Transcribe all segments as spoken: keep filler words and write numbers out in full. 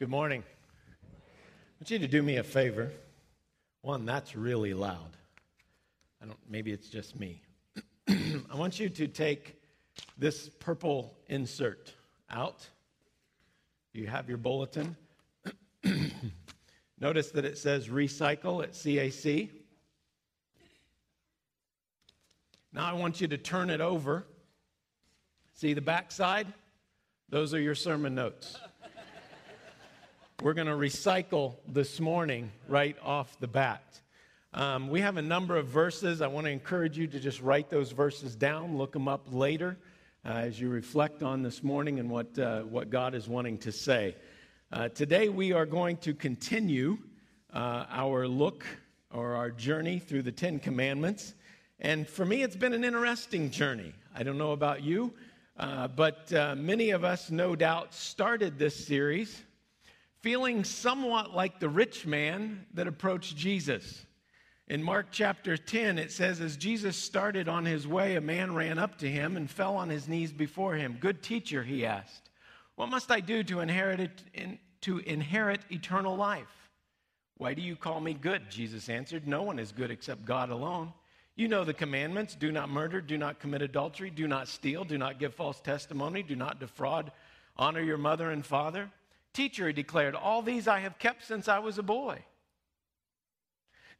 Good morning. I want you to do me a favor. One, that's really loud. I don't. Maybe it's just me. I want you to take this purple insert out. You have your bulletin. Notice that it says recycle at C A C. Now I want you to turn it over. See the back side? Those are your sermon notes. We're going to recycle this morning right off the bat. Um, we have a number of verses. I want to encourage you to just write those verses down, look them up later uh, as you reflect on this morning and what, uh, what God is wanting to say. Uh, today we are going to continue uh, our look or our journey through the Ten Commandments. And for me, it's been an interesting journey. I don't know about you, uh, but uh, many of us no doubt started this series feeling somewhat like the rich man that approached Jesus. In Mark chapter ten, it says, as Jesus started on his way, a man ran up to him and fell on his knees before him. Good teacher, he asked, what must I do to inherit it, in, to inherit eternal life? Why do you call me good? Jesus answered, no one is good except God alone. You know the commandments, do not murder, do not commit adultery, do not steal, do not give false testimony, do not defraud, honor your mother and father. Teacher, he declared, all these I have kept since I was a boy.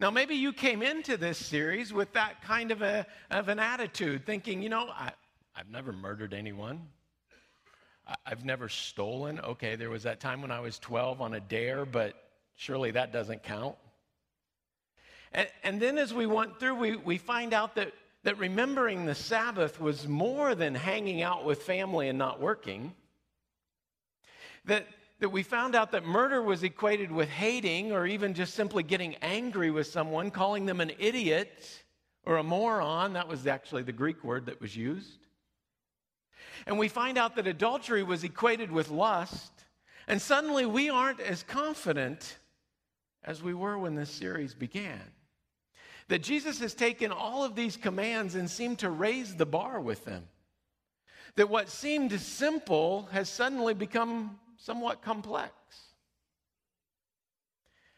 Now, maybe you came into this series with that kind of, a, of an attitude, thinking, you know, I, I've never murdered anyone. I, I've never stolen. Okay, there was that time when I was twelve on a dare, but surely that doesn't count. And, and then as we went through, we, we find out that, that remembering the Sabbath was more than hanging out with family and not working. That... that we found out that murder was equated with hating or even just simply getting angry with someone, calling them an idiot or a moron. That was actually the Greek word that was used. And we find out that adultery was equated with lust, and suddenly we aren't as confident as we were when this series began. That Jesus has taken all of these commands and seemed to raise the bar with them. That what seemed simple has suddenly become somewhat complex.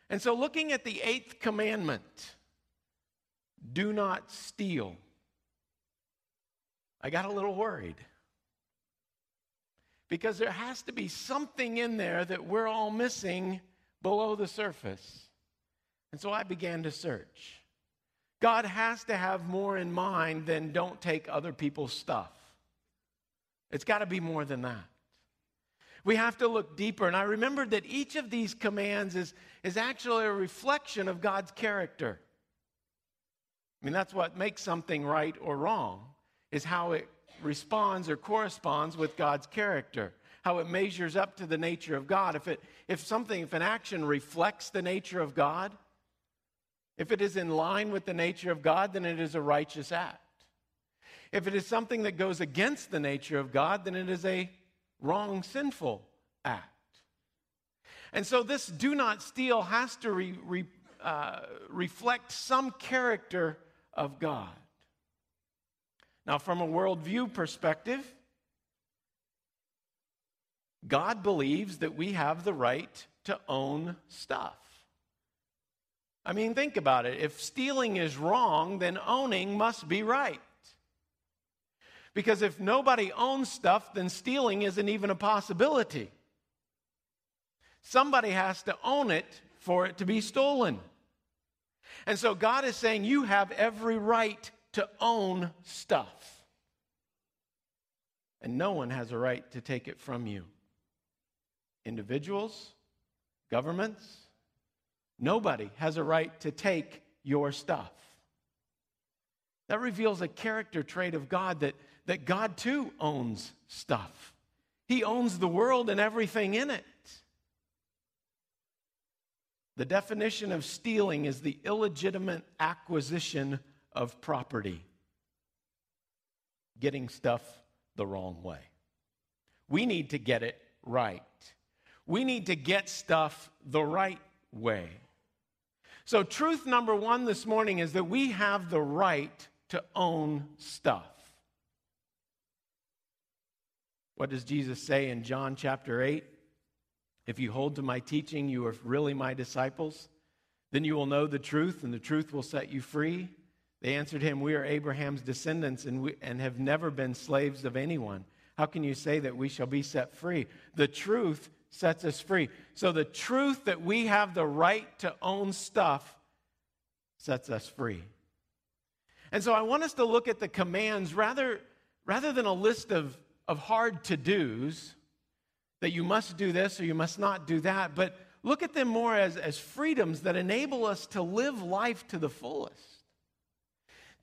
And so looking at the eighth commandment, do not steal, I got a little worried. Because there has to be something in there that we're all missing below the surface. And so I began to search. God has to have more in mind than don't take other people's stuff. It's got to be more than that. We have to look deeper. And I remembered that each of these commands is, is actually a reflection of God's character. I mean, that's what makes something right or wrong, is how it responds or corresponds with God's character, how it measures up to the nature of God. If it, if something, if an action reflects the nature of God, if it is in line with the nature of God, then it is a righteous act. If it is something that goes against the nature of God, then it is a wrong, sinful act. And so this do not steal has to re, re, uh, reflect some character of God. Now, from a worldview perspective, God believes that we have the right to own stuff. I mean, think about it. If stealing is wrong, then owning must be right. Because if nobody owns stuff, then stealing isn't even a possibility. Somebody has to own it for it to be stolen. And so God is saying you have every right to own stuff. And no one has a right to take it from you. Individuals, governments, nobody has a right to take your stuff. That reveals a character trait of God that, that God too owns stuff. He owns the world and everything in it. The definition of stealing is the illegitimate acquisition of property. Getting stuff the wrong way. We need to get it right. We need to get stuff the right way. So truth number one this morning is that we have the right to own stuff. What does Jesus say in John chapter eight? If you hold to my teaching, you are really my disciples. Then you will know the truth, and the truth will set you free. They answered him, we are Abraham's descendants and, we, and have never been slaves of anyone. How can you say that we shall be set free? The truth sets us free. So the truth that we have the right to own stuff sets us free. And so I want us to look at the commands rather, rather than a list of, of hard to-dos, that you must do this or you must not do that, but look at them more as, as freedoms that enable us to live life to the fullest.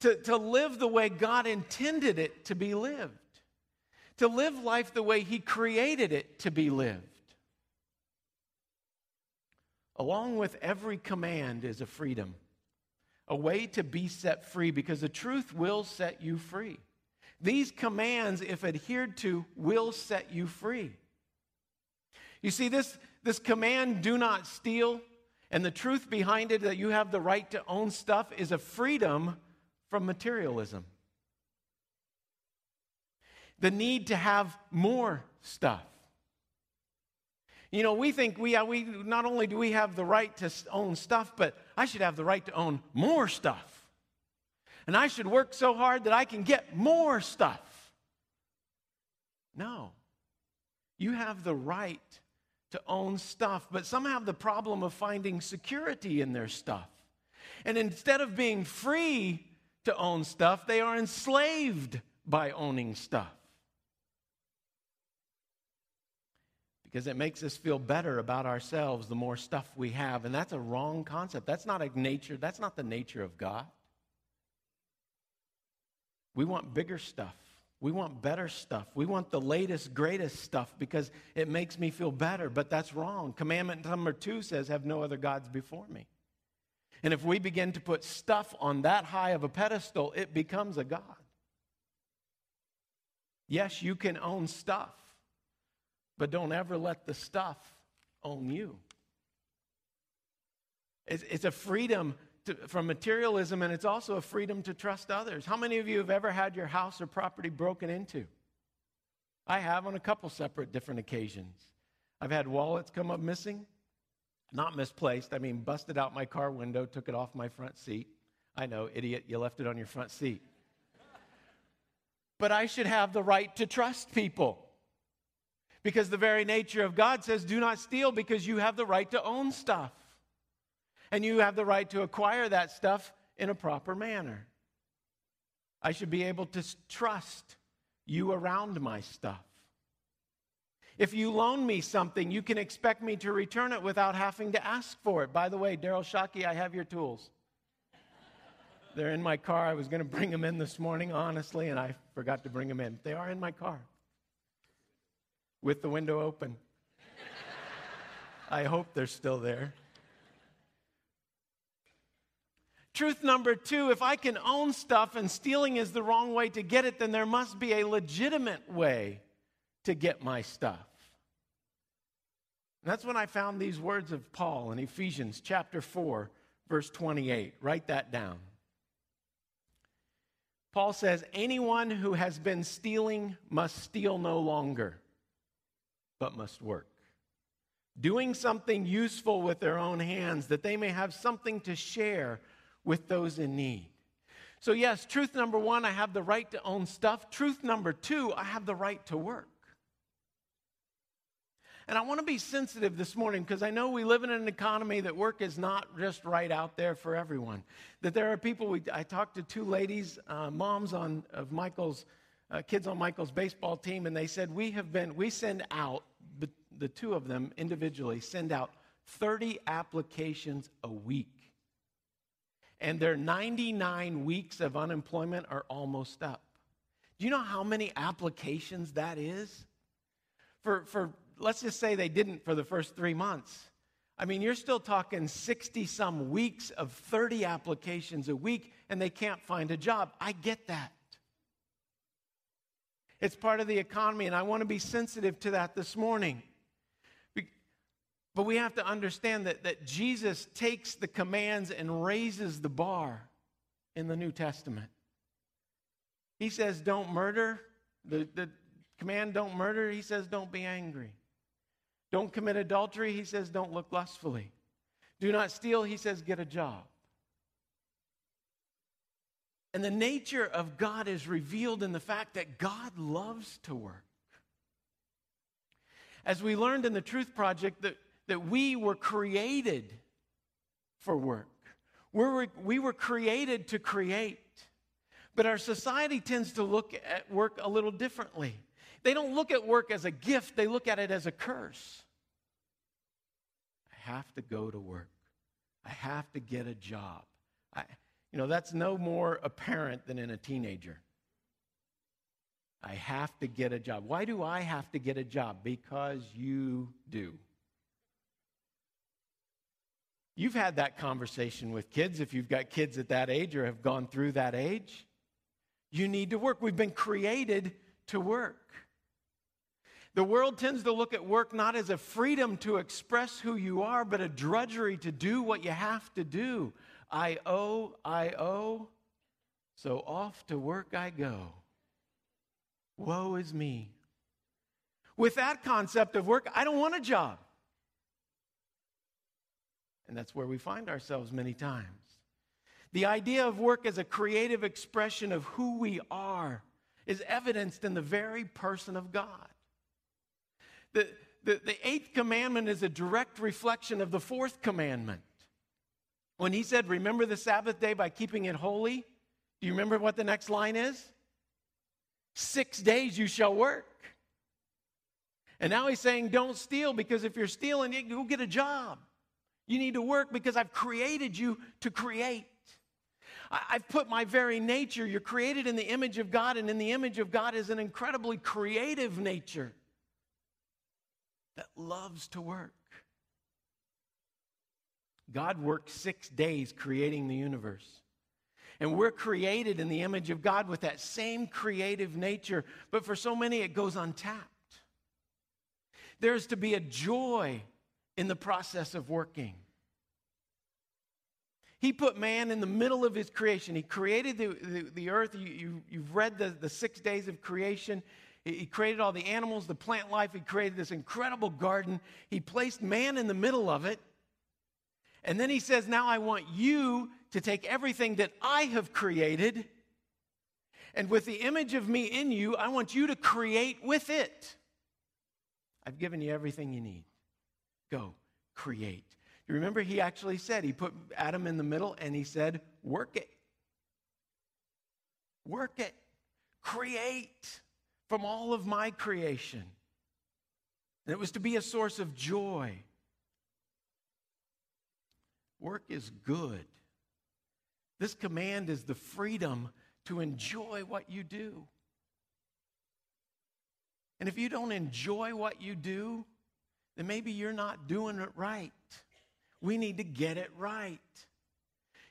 To, to live the way God intended it to be lived. To live life the way he created it to be lived. Along with every command is a freedom. A way to be set free, because the truth will set you free. These commands, if adhered to, will set you free. You see, this, this command, do not steal, and the truth behind it that you have the right to own stuff is a freedom from materialism. The need to have more stuff. You know, we think we, we not only do we have the right to own stuff, but I should have the right to own more stuff. And I should work so hard that I can get more stuff. No. You have the right to own stuff, but some have the problem of finding security in their stuff. And instead of being free to own stuff, they are enslaved by owning stuff. Because it makes us feel better about ourselves the more stuff we have. And that's a wrong concept. That's not a nature, that's not the nature of God. We want bigger stuff. We want better stuff. We want the latest, greatest stuff because it makes me feel better, but that's wrong. Commandment number two says, have no other gods before me. And if we begin to put stuff on that high of a pedestal, it becomes a god. Yes, you can own stuff, but don't ever let the stuff own you. It's, it's a freedom to, from materialism, and it's also a freedom to trust others. How many of you have ever had your house or property broken into? I have on a couple separate different occasions. I've had wallets come up missing. Not misplaced. I mean, busted out my car window, took it off my front seat. I know, idiot, you left it on your front seat. But I should have the right to trust people. Because the very nature of God says, do not steal, because you have the right to own stuff. And you have the right to acquire that stuff in a proper manner. I should be able to trust you around my stuff. If you loan me something, you can expect me to return it without having to ask for it. By the way, Daryl Shockey, I have your tools. They're in my car. I was going to bring them in this morning, honestly, and I forgot to bring them in. They are in my car with the window open. I hope they're still there. Truth number two, if I can own stuff and stealing is the wrong way to get it, then there must be a legitimate way to get my stuff. And that's when I found these words of Paul in Ephesians chapter four, verse twenty-eight. Write that down. Paul says, anyone who has been stealing must steal no longer, but must work, doing something useful with their own hands, that they may have something to share with those in need. So yes, truth number one, I have the right to own stuff. Truth number two, I have the right to work. And I want to be sensitive this morning because I know we live in an economy that work is not just right out there for everyone. That there are people, we, I talked to two ladies, uh, moms on of Michael's, uh, kids on Michael's baseball team, and they said, we have been, we send out, the two of them individually send out thirty applications a week. And their ninety-nine weeks of unemployment are almost up. Do you know how many applications that is? For, for let's just say they didn't for the first three months. I mean, you're still talking sixty-some weeks of thirty applications a week, and they can't find a job. I get that. It's part of the economy, and I want to be sensitive to that this morning. But we have to understand that, that Jesus takes the commands and raises the bar in the New Testament. He says, don't murder. The, the command, don't murder. He says, don't be angry. Don't commit adultery. He says, don't look lustfully. Do not steal. He says, get a job. And the nature of God is revealed in the fact that God loves to work. As we learned in the Truth Project, that, that we were created for work. We're, we were created to create. But our society tends to look at work a little differently. They don't look at work as a gift. They look at it as a curse. I have to go to work. I have to get a job. I, you know, that's no more apparent than in a teenager. I have to get a job. Why do I have to get a job? Because you do. You've had that conversation with kids if you've got kids at that age or have gone through that age. You need to work. We've been created to work. The world tends to look at work not as a freedom to express who you are, but a drudgery to do what you have to do. I owe, I owe, so off to work I go. Woe is me. With that concept of work, I don't want a job. And that's where we find ourselves many times. The idea of work as a creative expression of who we are is evidenced in the very person of God. The, the, the eighth commandment is a direct reflection of the fourth commandment. When he said, remember the Sabbath day by keeping it holy, do you remember what the next line is? Six days you shall work. And now he's saying, don't steal, because if you're stealing, you go get a job. You need to work because I've created you to create. I've put my very nature. You're created in the image of God, and in the image of God is an incredibly creative nature that loves to work. God worked six days creating the universe. And we're created in the image of God with that same creative nature, but for so many it goes untapped. There is to be a joy in the process of working. He put man in the middle of his creation. He created the, the, the earth. You, you, you've read the, the six days of creation. He, he created all the animals, the plant life. He created this incredible garden. He placed man in the middle of it. And then he says, now I want you to take everything that I have created, and with the image of me in you, I want you to create with it. I've given you everything you need. Go, create. You remember he actually said, he put Adam in the middle and he said, work it. Work it. Create from all of my creation. And it was to be a source of joy. Work is good. This command is the freedom to enjoy what you do. And if you don't enjoy what you do, then maybe you're not doing it right. We need to get it right.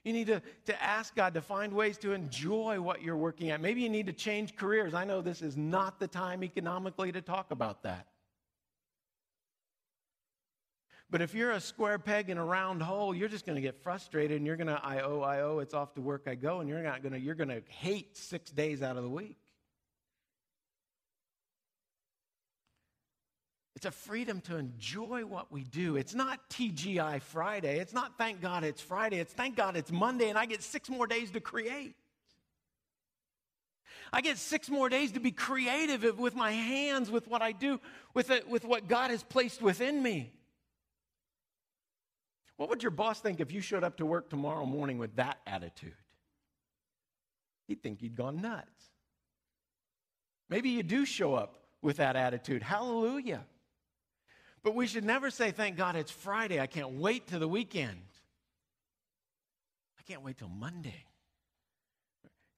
You need to, to ask God to find ways to enjoy what you're working at. Maybe you need to change careers. I know this is not the time economically to talk about that. But if you're a square peg in a round hole, you're just going to get frustrated, and you're going to, I owe, I owe, it's off to work I go, and you're not going to, you're going to hate six days out of the week. It's a freedom to enjoy what we do. It's not T G I Friday. It's not thank God it's Friday. It's thank God it's Monday, and I get six more days to create. I get six more days to be creative with my hands, with what I do, with it, with what God has placed within me. What would your boss think if you showed up to work tomorrow morning with that attitude? He'd think you'd gone nuts. Maybe you do show up with that attitude. Hallelujah. But we should never say, thank God it's Friday. I can't wait till the weekend. I can't wait till Monday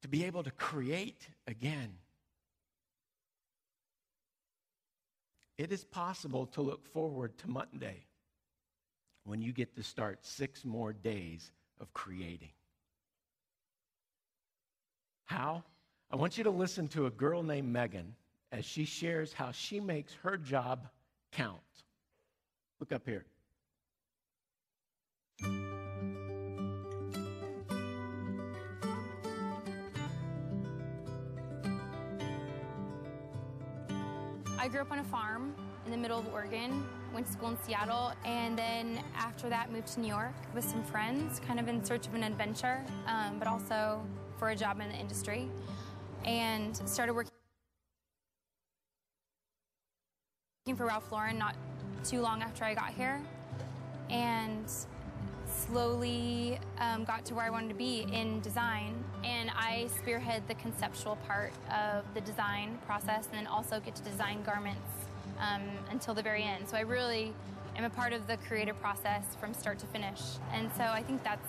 to be able to create again. It is possible to look forward to Monday, when you get to start six more days of creating. How? I want you to listen to a girl named Megan as she shares how she makes her job count. Look up here. I grew up on a farm in the middle of Oregon. went to school in Seattle, and then after that moved to New York with some friends, kind of in search of an adventure, um, but also for a job in the industry, and started working for Ralph Lauren not too long after I got here, and slowly um, got to where I wanted to be in design, and I spearhead the conceptual part of the design process and then also get to design garments um, until the very end. So I really am a part of the creative process from start to finish, and so I think that's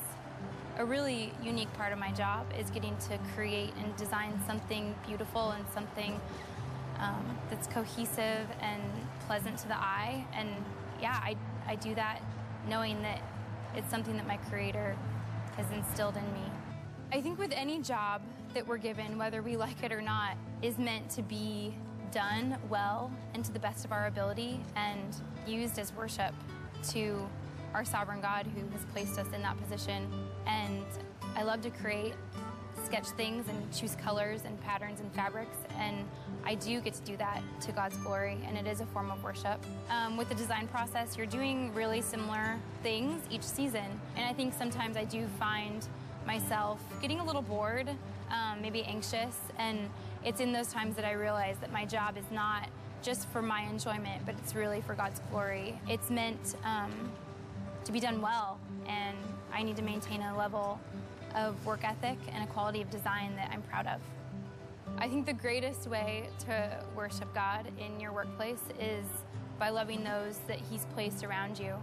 a really unique part of my job, is getting to create and design something beautiful and something um, that's cohesive and pleasant to the eye. And yeah, I, I do that knowing that it's something that my Creator has instilled in me. I think with any job that we're given, whether we like it or not, is meant to be done well and to the best of our ability and used as worship to our sovereign God who has placed us in that position. And I love to create, sketch things, and choose colors and patterns and fabrics, and I do get to do that to God's glory, and it is a form of worship. Um, with the design process, you're doing really similar things each season, and I think sometimes I do find myself getting a little bored, um, maybe anxious, and it's in those times that I realize that my job is not just for my enjoyment, but it's really for God's glory. It's meant um, to be done well, and I need to maintain a level of work ethic and a quality of design that I'm proud of. I think the greatest way to worship God in your workplace is by loving those that He's placed around you.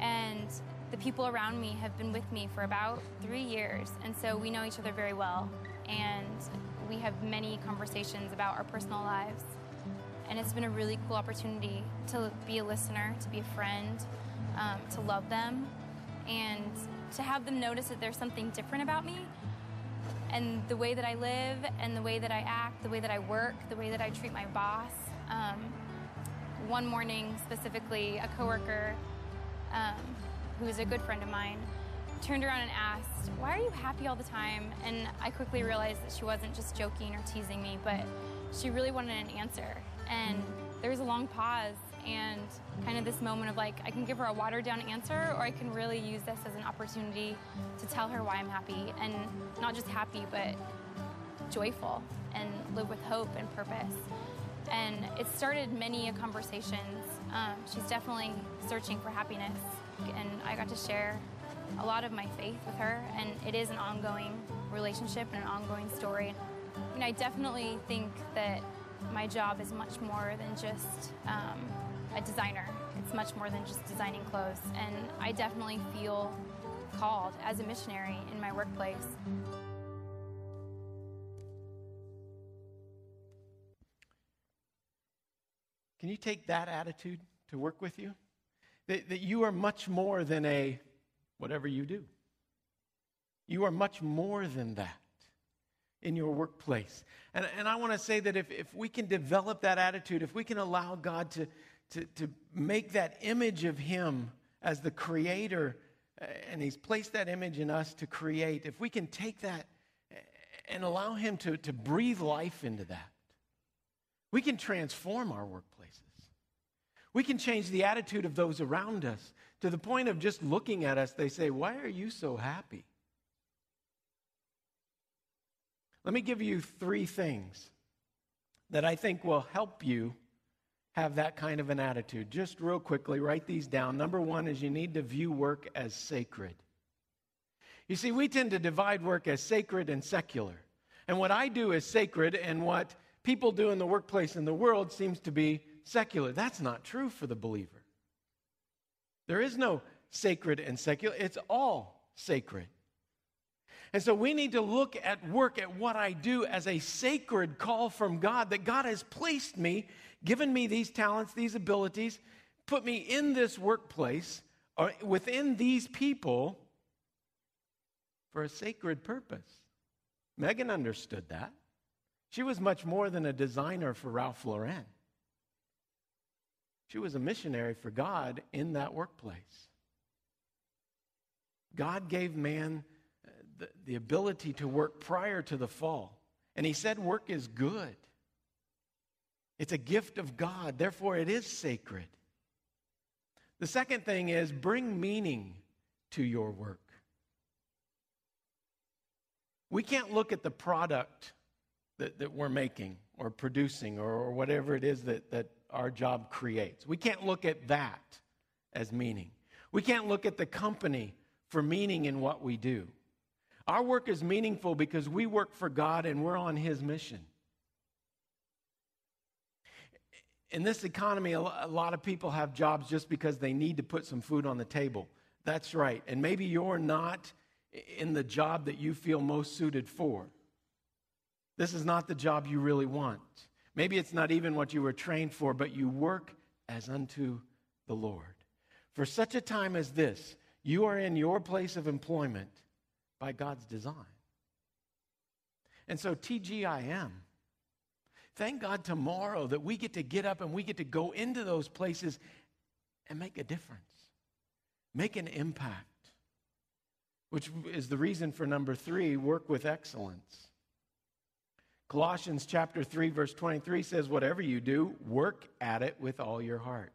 And the people around me have been with me for about three years, and so we know each other very well. And we have many conversations about our personal lives. And it's been a really cool opportunity to be a listener, to be a friend, um, to love them, and to have them notice that there's something different about me, and the way that I live, and the way that I act, the way that I work, the way that I treat my boss. Um, one morning, specifically, a coworker um, who is a good friend of mine turned around and asked, "Why are you happy all the time?" And I quickly realized that she wasn't just joking or teasing me, but she really wanted an answer. And there was a long pause and kind of this moment of like, I can give her a watered-down answer, or I can really use this as an opportunity to tell her why I'm happy, and not just happy, but joyful, and live with hope and purpose. And it started many conversations. Um, she's definitely searching for happiness, and I got to share a lot of my faith with her, and it is an ongoing relationship and an ongoing story. And I definitely think that my job is much more than just um, a designer. It's much more than just designing clothes, and I definitely feel called as a missionary in my workplace. Can you take that attitude to work with you? That, that you are much more than a whatever you do. You are much more than that in your workplace. And, and I want to say that if, if we can develop that attitude, if we can allow God to, to, to make that image of Him as the Creator, and He's placed that image in us to create, if we can take that and allow Him to, to breathe life into that, we can transform our workplaces. We can change the attitude of those around us to the point of just looking at us, they say, "Why are you so happy?" Let me give you three things that I think will help you have that kind of an attitude. Just real quickly, write these down. Number one is you need to view work as sacred. You see, we tend to divide work as sacred and secular. And what I do is sacred, and what people do in the workplace in the world seems to be secular. That's not true for the believer. There is no sacred and secular. It's all sacred. And so we need to look at work, at what I do, as a sacred call from God, that God has placed me, given me these talents, these abilities, put me in this workplace, or within these people, for a sacred purpose. Megan understood that. She was much more than a designer for Ralph Lauren. She was a missionary for God in that workplace. God gave man The, the ability to work prior to the fall. And He said work is good. It's a gift of God. Therefore, it is sacred. The second thing is bring meaning to your work. We can't look at the product that, that we're making or producing or, or whatever it is that, that our job creates. We can't look at that as meaning. We can't look at the company for meaning in what we do. Our work is meaningful because we work for God and we're on His mission. In this economy, a lot of people have jobs just because they need to put some food on the table. That's right. And maybe you're not in the job that you feel most suited for. This is not the job you really want. Maybe it's not even what you were trained for, but you work as unto the Lord. For such a time as this, you are in your place of employment by God's design. And so T G I M, thank God tomorrow that we get to get up and we get to go into those places and make a difference, make an impact, which is the reason for number three, work with excellence. Colossians chapter three, verse twenty-three says, whatever you do, work at it with all your heart,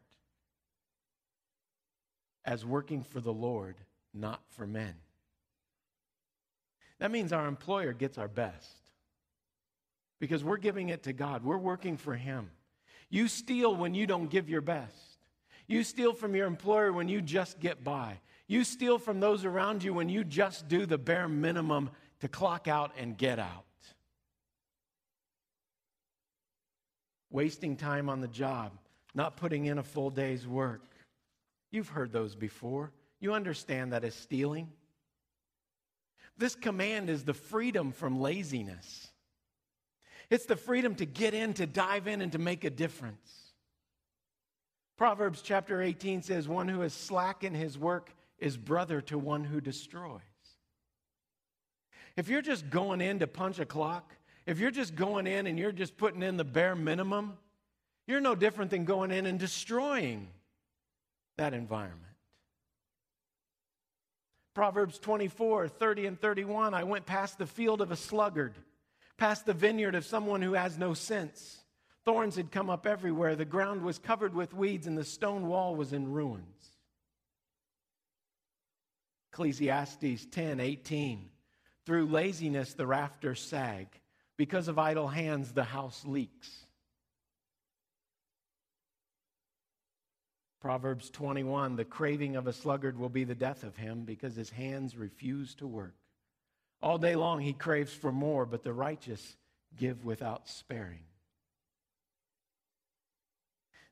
as working for the Lord, not for men. That means our employer gets our best because we're giving it to God. We're working for Him. You steal when you don't give your best. You steal from your employer when you just get by. You steal from those around you when you just do the bare minimum to clock out and get out. Wasting time on the job, not putting in a full day's work. You've heard those before. You understand that as stealing. This command is the freedom from laziness. It's the freedom to get in, to dive in, and to make a difference. Proverbs chapter eighteen says, one who is slack in his work is brother to one who destroys. If you're just going in to punch a clock, if you're just going in and you're just putting in the bare minimum, you're no different than going in and destroying that environment. Proverbs twenty-four, thirty and thirty-one, I went past the field of a sluggard, past the vineyard of someone who has no sense. Thorns had come up everywhere. The ground was covered with weeds and the stone wall was in ruins. Ecclesiastes ten, eighteen, through laziness the rafters sag. Because of idle hands, the house leaks. Proverbs twenty-one, the craving of a sluggard will be the death of him because his hands refuse to work. All day long he craves for more, but the righteous give without sparing.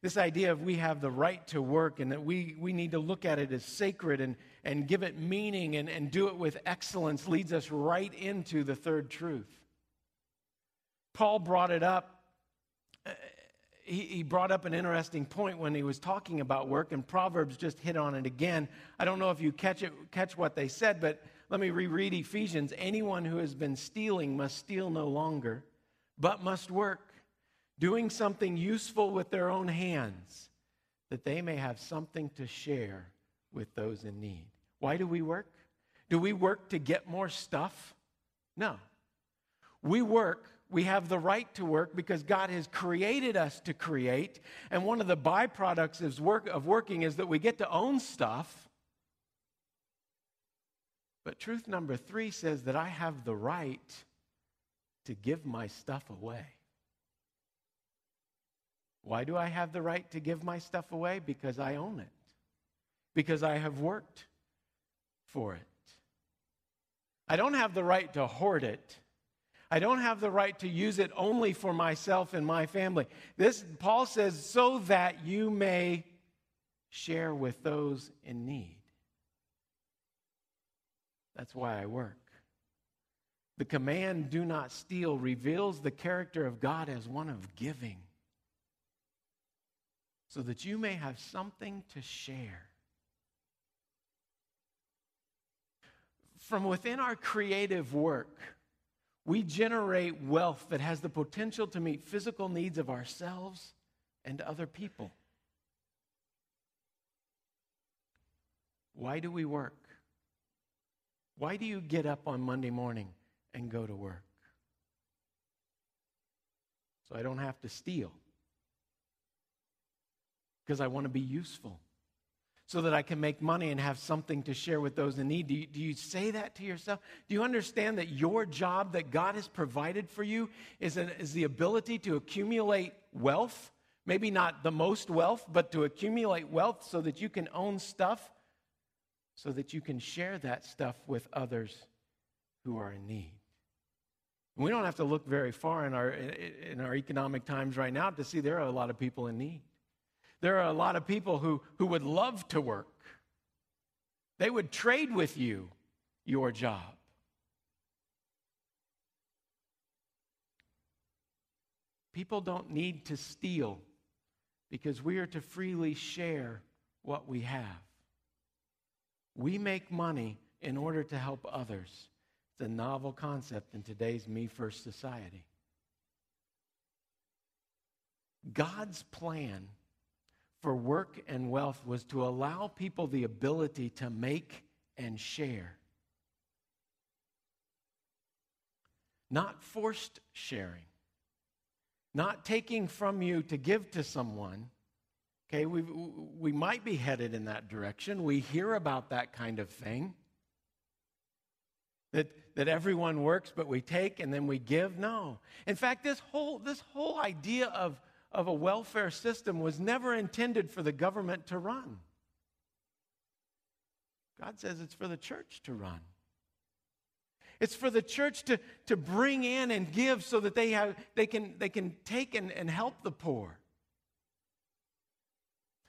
This idea of we have the right to work and that we, we need to look at it as sacred and, and give it meaning and, and do it with excellence leads us right into the third truth. Paul brought it up. Uh, He brought up an interesting point when he was talking about work, and Proverbs just hit on it again. I don't know if you catch it, catch what they said, but let me reread Ephesians. Anyone who has been stealing must steal no longer, but must work, doing something useful with their own hands, that they may have something to share with those in need. Why do we work? Do we work to get more stuff? No. We work. We have the right to work because God has created us to create. And one of the byproducts of, work, of working is that we get to own stuff. But truth number three says that I have the right to give my stuff away. Why do I have the right to give my stuff away? Because I own it. Because I have worked for it. I don't have the right to hoard it. I don't have the right to use it only for myself and my family. This, Paul says, so that you may share with those in need. That's why I work. The command, do not steal, reveals the character of God as one of giving, so that you may have something to share. From within our creative work, we generate wealth that has the potential to meet physical needs of ourselves and other people. Why do we work? Why do you get up on Monday morning and go to work? So I don't have to steal. Because I want to be useful. so that I can make money and have something to share with those in need. Do you, do you say that to yourself? Do you understand that your job that God has provided for you is, an, is the ability to accumulate wealth? Maybe not the most wealth, but to accumulate wealth so that you can own stuff, so that you can share that stuff with others who are in need. We don't have to look very far in our in our economic times right now to see there are a lot of people in need. There are a lot of people who, who would love to work. They would trade with you your job. People don't need to steal because we are to freely share what we have. We make money in order to help others. It's a novel concept in today's me first society. God's plan for work and wealth was to allow people the ability to make and share. Not forced sharing. Not taking from you to give to someone. Okay, we we might be headed in that direction. We hear about that kind of thing. That that everyone works, but we take and then we give? No. In fact, this whole this whole idea of, of a welfare system was never intended for the government to run. God says it's for the church to run. It's for the church to, to bring in and give so that they have they can they can take and, and help the poor.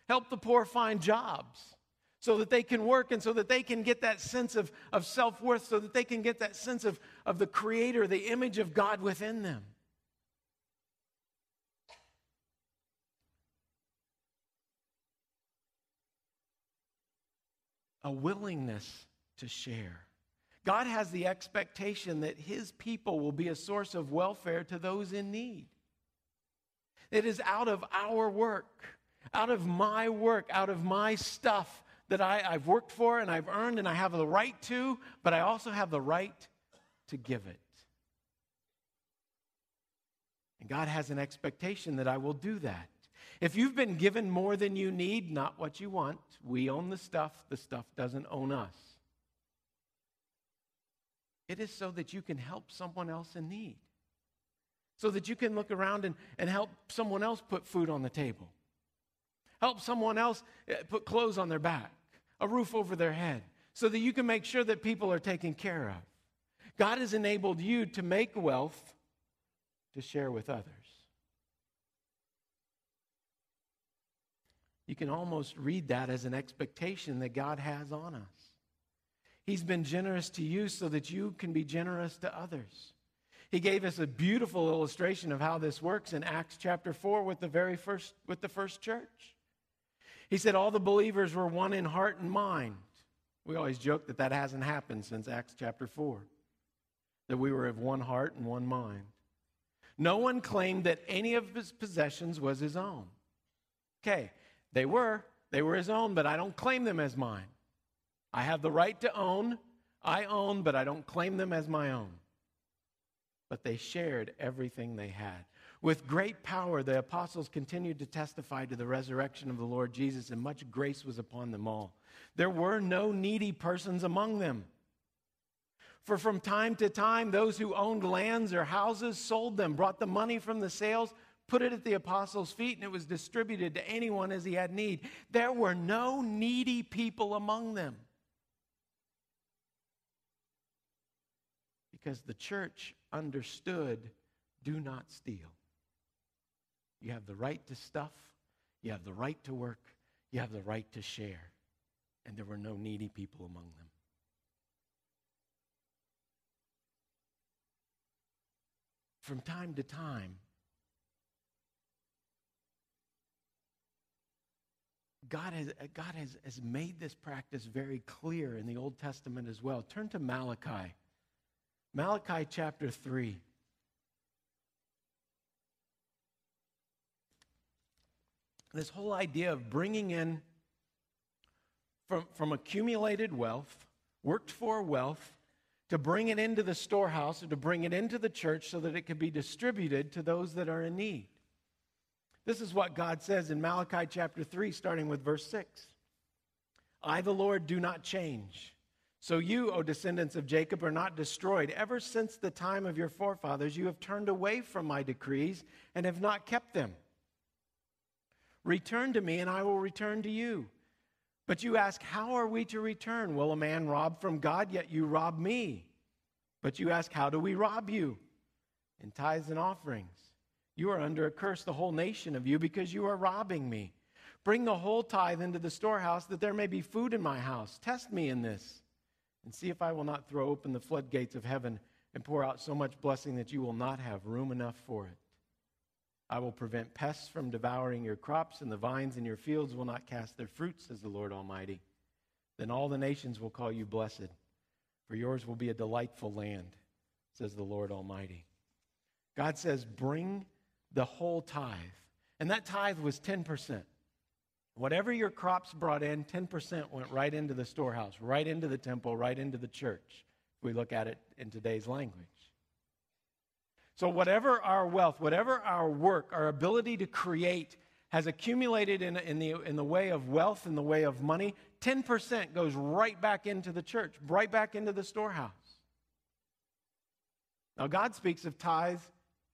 Help the poor find jobs, so that they can work and so that they can get that sense of, of self-worth, so that they can get that sense of, of the Creator, the image of God within them. A willingness to share. God has the expectation that His people will be a source of welfare to those in need. It is out of our work, out of my work, out of my stuff, that I, I've worked for and I've earned and I have the right to, but I also have the right to give it. And God has an expectation that I will do that. If you've been given more than you need, not what you want. We own the stuff. The stuff doesn't own us. It is so that you can help someone else in need. So that you can look around and, and help someone else put food on the table. Help someone else put clothes on their back, a roof over their head, so that you can make sure that people are taken care of. God has enabled you to make wealth to share with others. You can almost read that as an expectation that God has on us. He's been generous to you so that you can be generous to others. He gave us a beautiful illustration of how this works in Acts chapter four with the very first with the first church. He said all the believers were one in heart and mind. We always joke that that hasn't happened since Acts chapter four, that we were of one heart and one mind. No one claimed that any of his possessions was his own. Okay, they were. They were his own, but I don't claim them as mine. I have the right to own. I own, but I don't claim them as my own. But they shared everything they had. With great power, the apostles continued to testify to the resurrection of the Lord Jesus, and much grace was upon them all. There were no needy persons among them. For from time to time, those who owned lands or houses sold them, brought the money from the sales, put it at the apostles' feet, and it was distributed to anyone as he had need. There were no needy people among them. Because the church understood, do not steal. You have the right to stuff. You have the right to work. You have the right to share. And there were no needy people among them. From time to time, God has, God has, has made this practice very clear in the Old Testament as well. Turn to Malachi. Malachi chapter three. This whole idea of bringing in from, from accumulated wealth, worked for wealth, to bring it into the storehouse or to bring it into the church so that it could be distributed to those that are in need. This is what God says in Malachi chapter three, starting with verse six. I, the Lord, do not change. So you, O descendants of Jacob, are not destroyed. Ever since the time of your forefathers, you have turned away from my decrees and have not kept them. Return to me, and I will return to you. But you ask, how are we to return? Will a man rob from God? Yet you rob me. But you ask, how do we rob you? In tithes and offerings. You are under a curse, the whole nation of you, because you are robbing me. Bring the whole tithe into the storehouse, that there may be food in my house. Test me in this, and see if I will not throw open the floodgates of heaven and pour out so much blessing that you will not have room enough for it. I will prevent pests from devouring your crops, and the vines in your fields will not cast their fruit, says the Lord Almighty. Then all the nations will call you blessed, for yours will be a delightful land, says the Lord Almighty. God says, bring the whole tithe. And that tithe was ten percent. Whatever your crops brought in, ten percent went right into the storehouse, right into the temple, right into the church, if we look at it in today's language. So whatever our wealth, whatever our work, our ability to create has accumulated in, in, the, in the way of wealth, in the way of money, ten percent goes right back into the church, right back into the storehouse. Now God speaks of tithes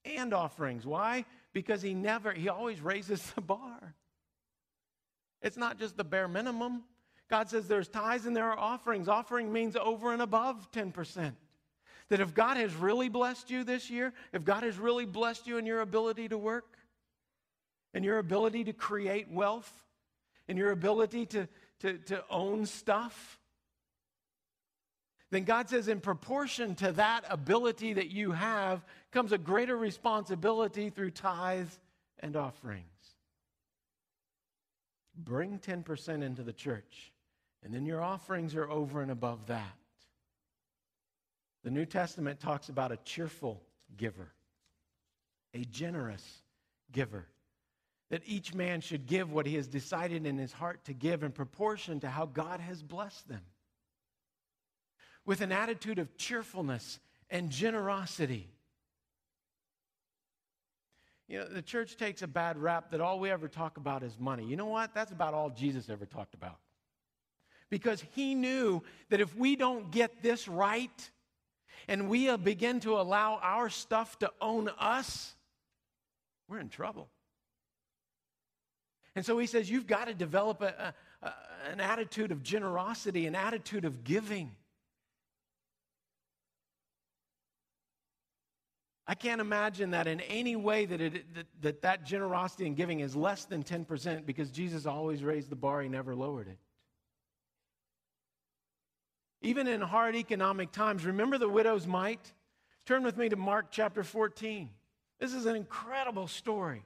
and offerings. Why? Because he never, he always raises the bar. It's not just the bare minimum. God says there's tithes and there are offerings. Offering means over and above ten percent. That if God has really blessed you this year, if God has really blessed you in your ability to work, in your ability to create wealth, in your ability to, to, to own stuff, then God says in proportion to that ability that you have comes a greater responsibility through tithes and offerings. Bring ten percent into the church, and then your offerings are over and above that. The New Testament talks about a cheerful giver, a generous giver, that each man should give what he has decided in his heart to give in proportion to how God has blessed them. With an attitude of cheerfulness and generosity. You know, the church takes a bad rap that all we ever talk about is money. You know what? That's about all Jesus ever talked about. Because he knew that if we don't get this right, and we begin to allow our stuff to own us, we're in trouble. And so he says, you've got to develop a, a, an attitude of generosity, an attitude of giving. I can't imagine that in any way that, it, that, that that generosity and giving is less than ten percent, because Jesus always raised the bar, he never lowered it. Even in hard economic times, remember the widow's mite? Turn with me to Mark chapter fourteen. This is an incredible story.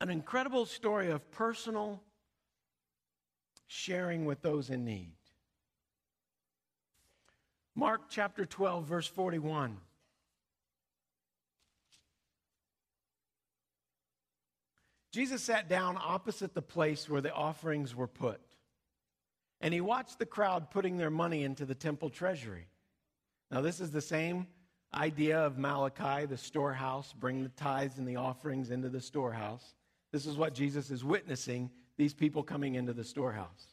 An incredible story of personal sharing with those in need. Mark chapter twelve, verse forty-one. Jesus sat down opposite the place where the offerings were put, and he watched the crowd putting their money into the temple treasury. Now, this is the same idea of Malachi, the storehouse, bring the tithes and the offerings into the storehouse. This is what Jesus is witnessing, these people coming into the storehouse.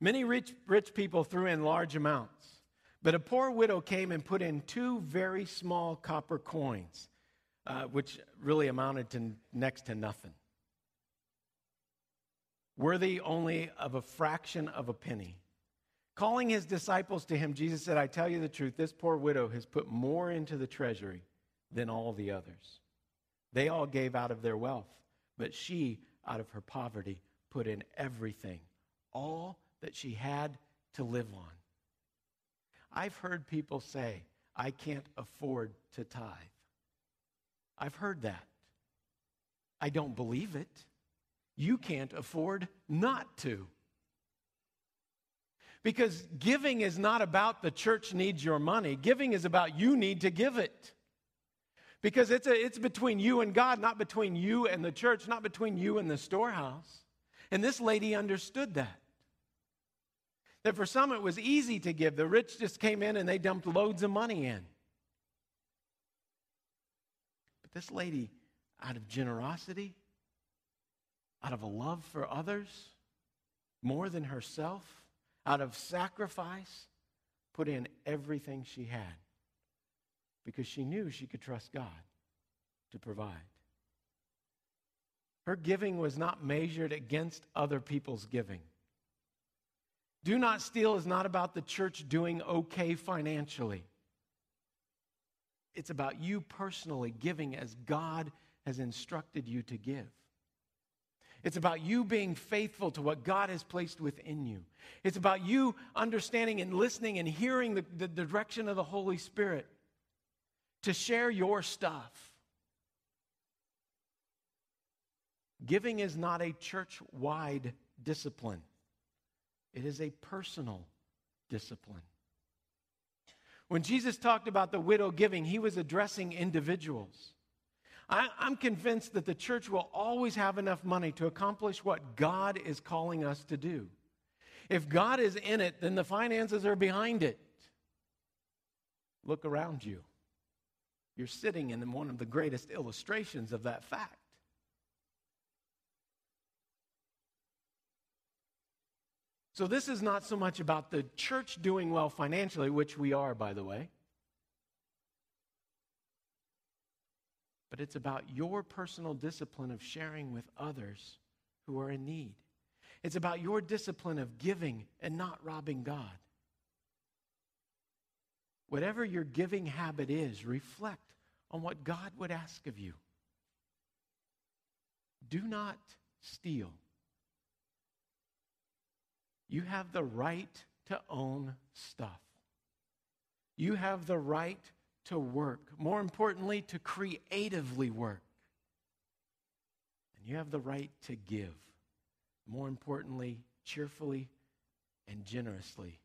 Many rich, rich people threw in large amounts, but a poor widow came and put in two very small copper coins. Uh, which really amounted to next to nothing. Worthy only of a fraction of a penny. Calling his disciples to him, Jesus said, I tell you the truth, this poor widow has put more into the treasury than all the others. They all gave out of their wealth, but she, out of her poverty, put in everything, all that she had to live on. I've heard people say, I can't afford to tithe. I've heard that. I don't believe it. You can't afford not to. Because giving is not about the church needs your money. Giving is about you need to give it. Because it's, a, it's between you and God, not between you and the church, not between you and the storehouse. And this lady understood that. That for some it was easy to give. The rich just came in and they dumped loads of money in. This lady, out of generosity, out of a love for others more than herself, out of sacrifice, put in everything she had because she knew she could trust God to provide. Her giving was not measured against other people's giving. Do not steal is not about the church doing okay financially. It's about you personally giving as God has instructed you to give. It's about you being faithful to what God has placed within you. It's about you understanding and listening and hearing the, the direction of the Holy Spirit to share your stuff. Giving is not a church-wide discipline. It is a personal discipline. When Jesus talked about the widow giving, he was addressing individuals. I, I'm convinced that the church will always have enough money to accomplish what God is calling us to do. If God is in it, then the finances are behind it. Look around you. You're sitting in one of the greatest illustrations of that fact. So this is not so much about the church doing well financially, which we are, by the way. But it's about your personal discipline of sharing with others who are in need. It's about your discipline of giving and not robbing God. Whatever your giving habit is, reflect on what God would ask of you. Do not steal. You have the right to own stuff. You have the right to work. More importantly, to creatively work. And you have the right to give. More importantly, cheerfully and generously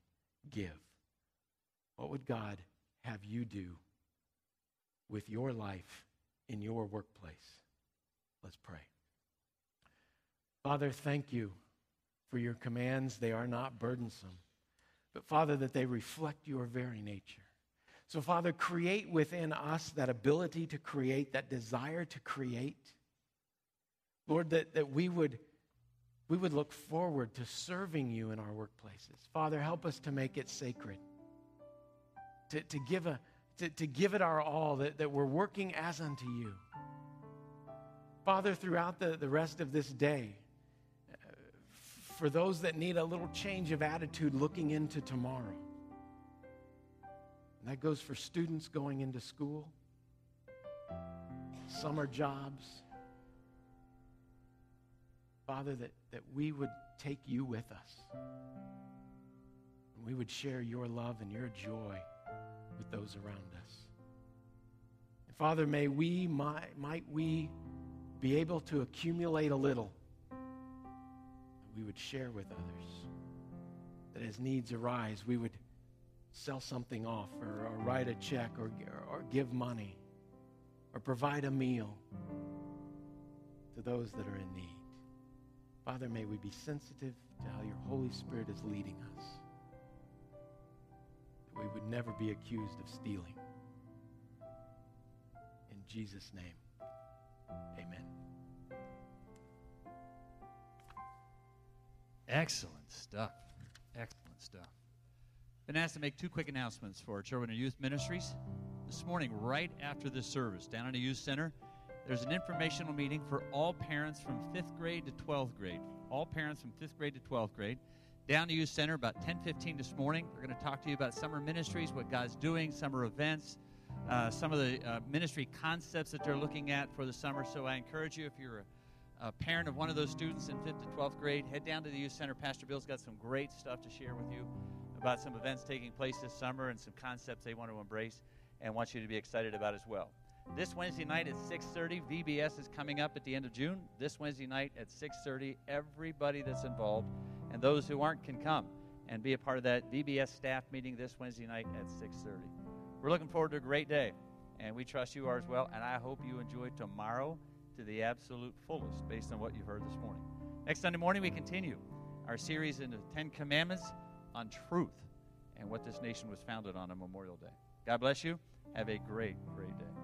give. What would God have you do with your life in your workplace? Let's pray. Father, thank you for your commands. They are not burdensome, but Father, that they reflect your very nature. So Father, create within us that ability to create, that desire to create. Lord, that, that we would, we would look forward to serving you in our workplaces. Father, help us to make it sacred, to, to, give, a, to, to give it our all, that, that we're working as unto you. Father, throughout the, the rest of this day, for those that need a little change of attitude looking into tomorrow. And that goes for students going into school, summer jobs. Father, that, that we would take you with us. And we would share your love and your joy with those around us. And Father, may we, might, might we be able to accumulate a little we would share with others, that as needs arise, we would sell something off or, or write a check or, or give money or provide a meal to those that are in need. Father, may we be sensitive to how your Holy Spirit is leading us, that we would never be accused of stealing. In Jesus' name, amen. Excellent stuff. Excellent stuff. Been asked to make two quick announcements for our children and youth ministries. This morning, right after this service, down at the youth center, there's an informational meeting for all parents from fifth grade to twelfth grade. All parents from fifth grade to twelfth grade. Down at the youth center, about ten fifteen this morning, we're going to talk to you about summer ministries, what God's doing, summer events, uh, some of the uh, ministry concepts that they're looking at for the summer. So I encourage you, if you're a A parent of one of those students in fifth to twelfth grade, head down to the youth center. Pastor Bill's got some great stuff to share with you about some events taking place this summer and some concepts they want to embrace and want you to be excited about as well. This Wednesday night at six thirty, V B S is coming up at the end of June. This Wednesday night at six thirty, everybody that's involved and those who aren't can come and be a part of that V B S staff meeting this Wednesday night at six thirty. We're looking forward to a great day, and we trust you are as well, and I hope you enjoy tomorrow to the absolute fullest based on what you've heard this morning. Next Sunday morning, we continue our series in the Ten Commandments on truth and what this nation was founded on on Memorial Day. God bless you. Have a great, great day.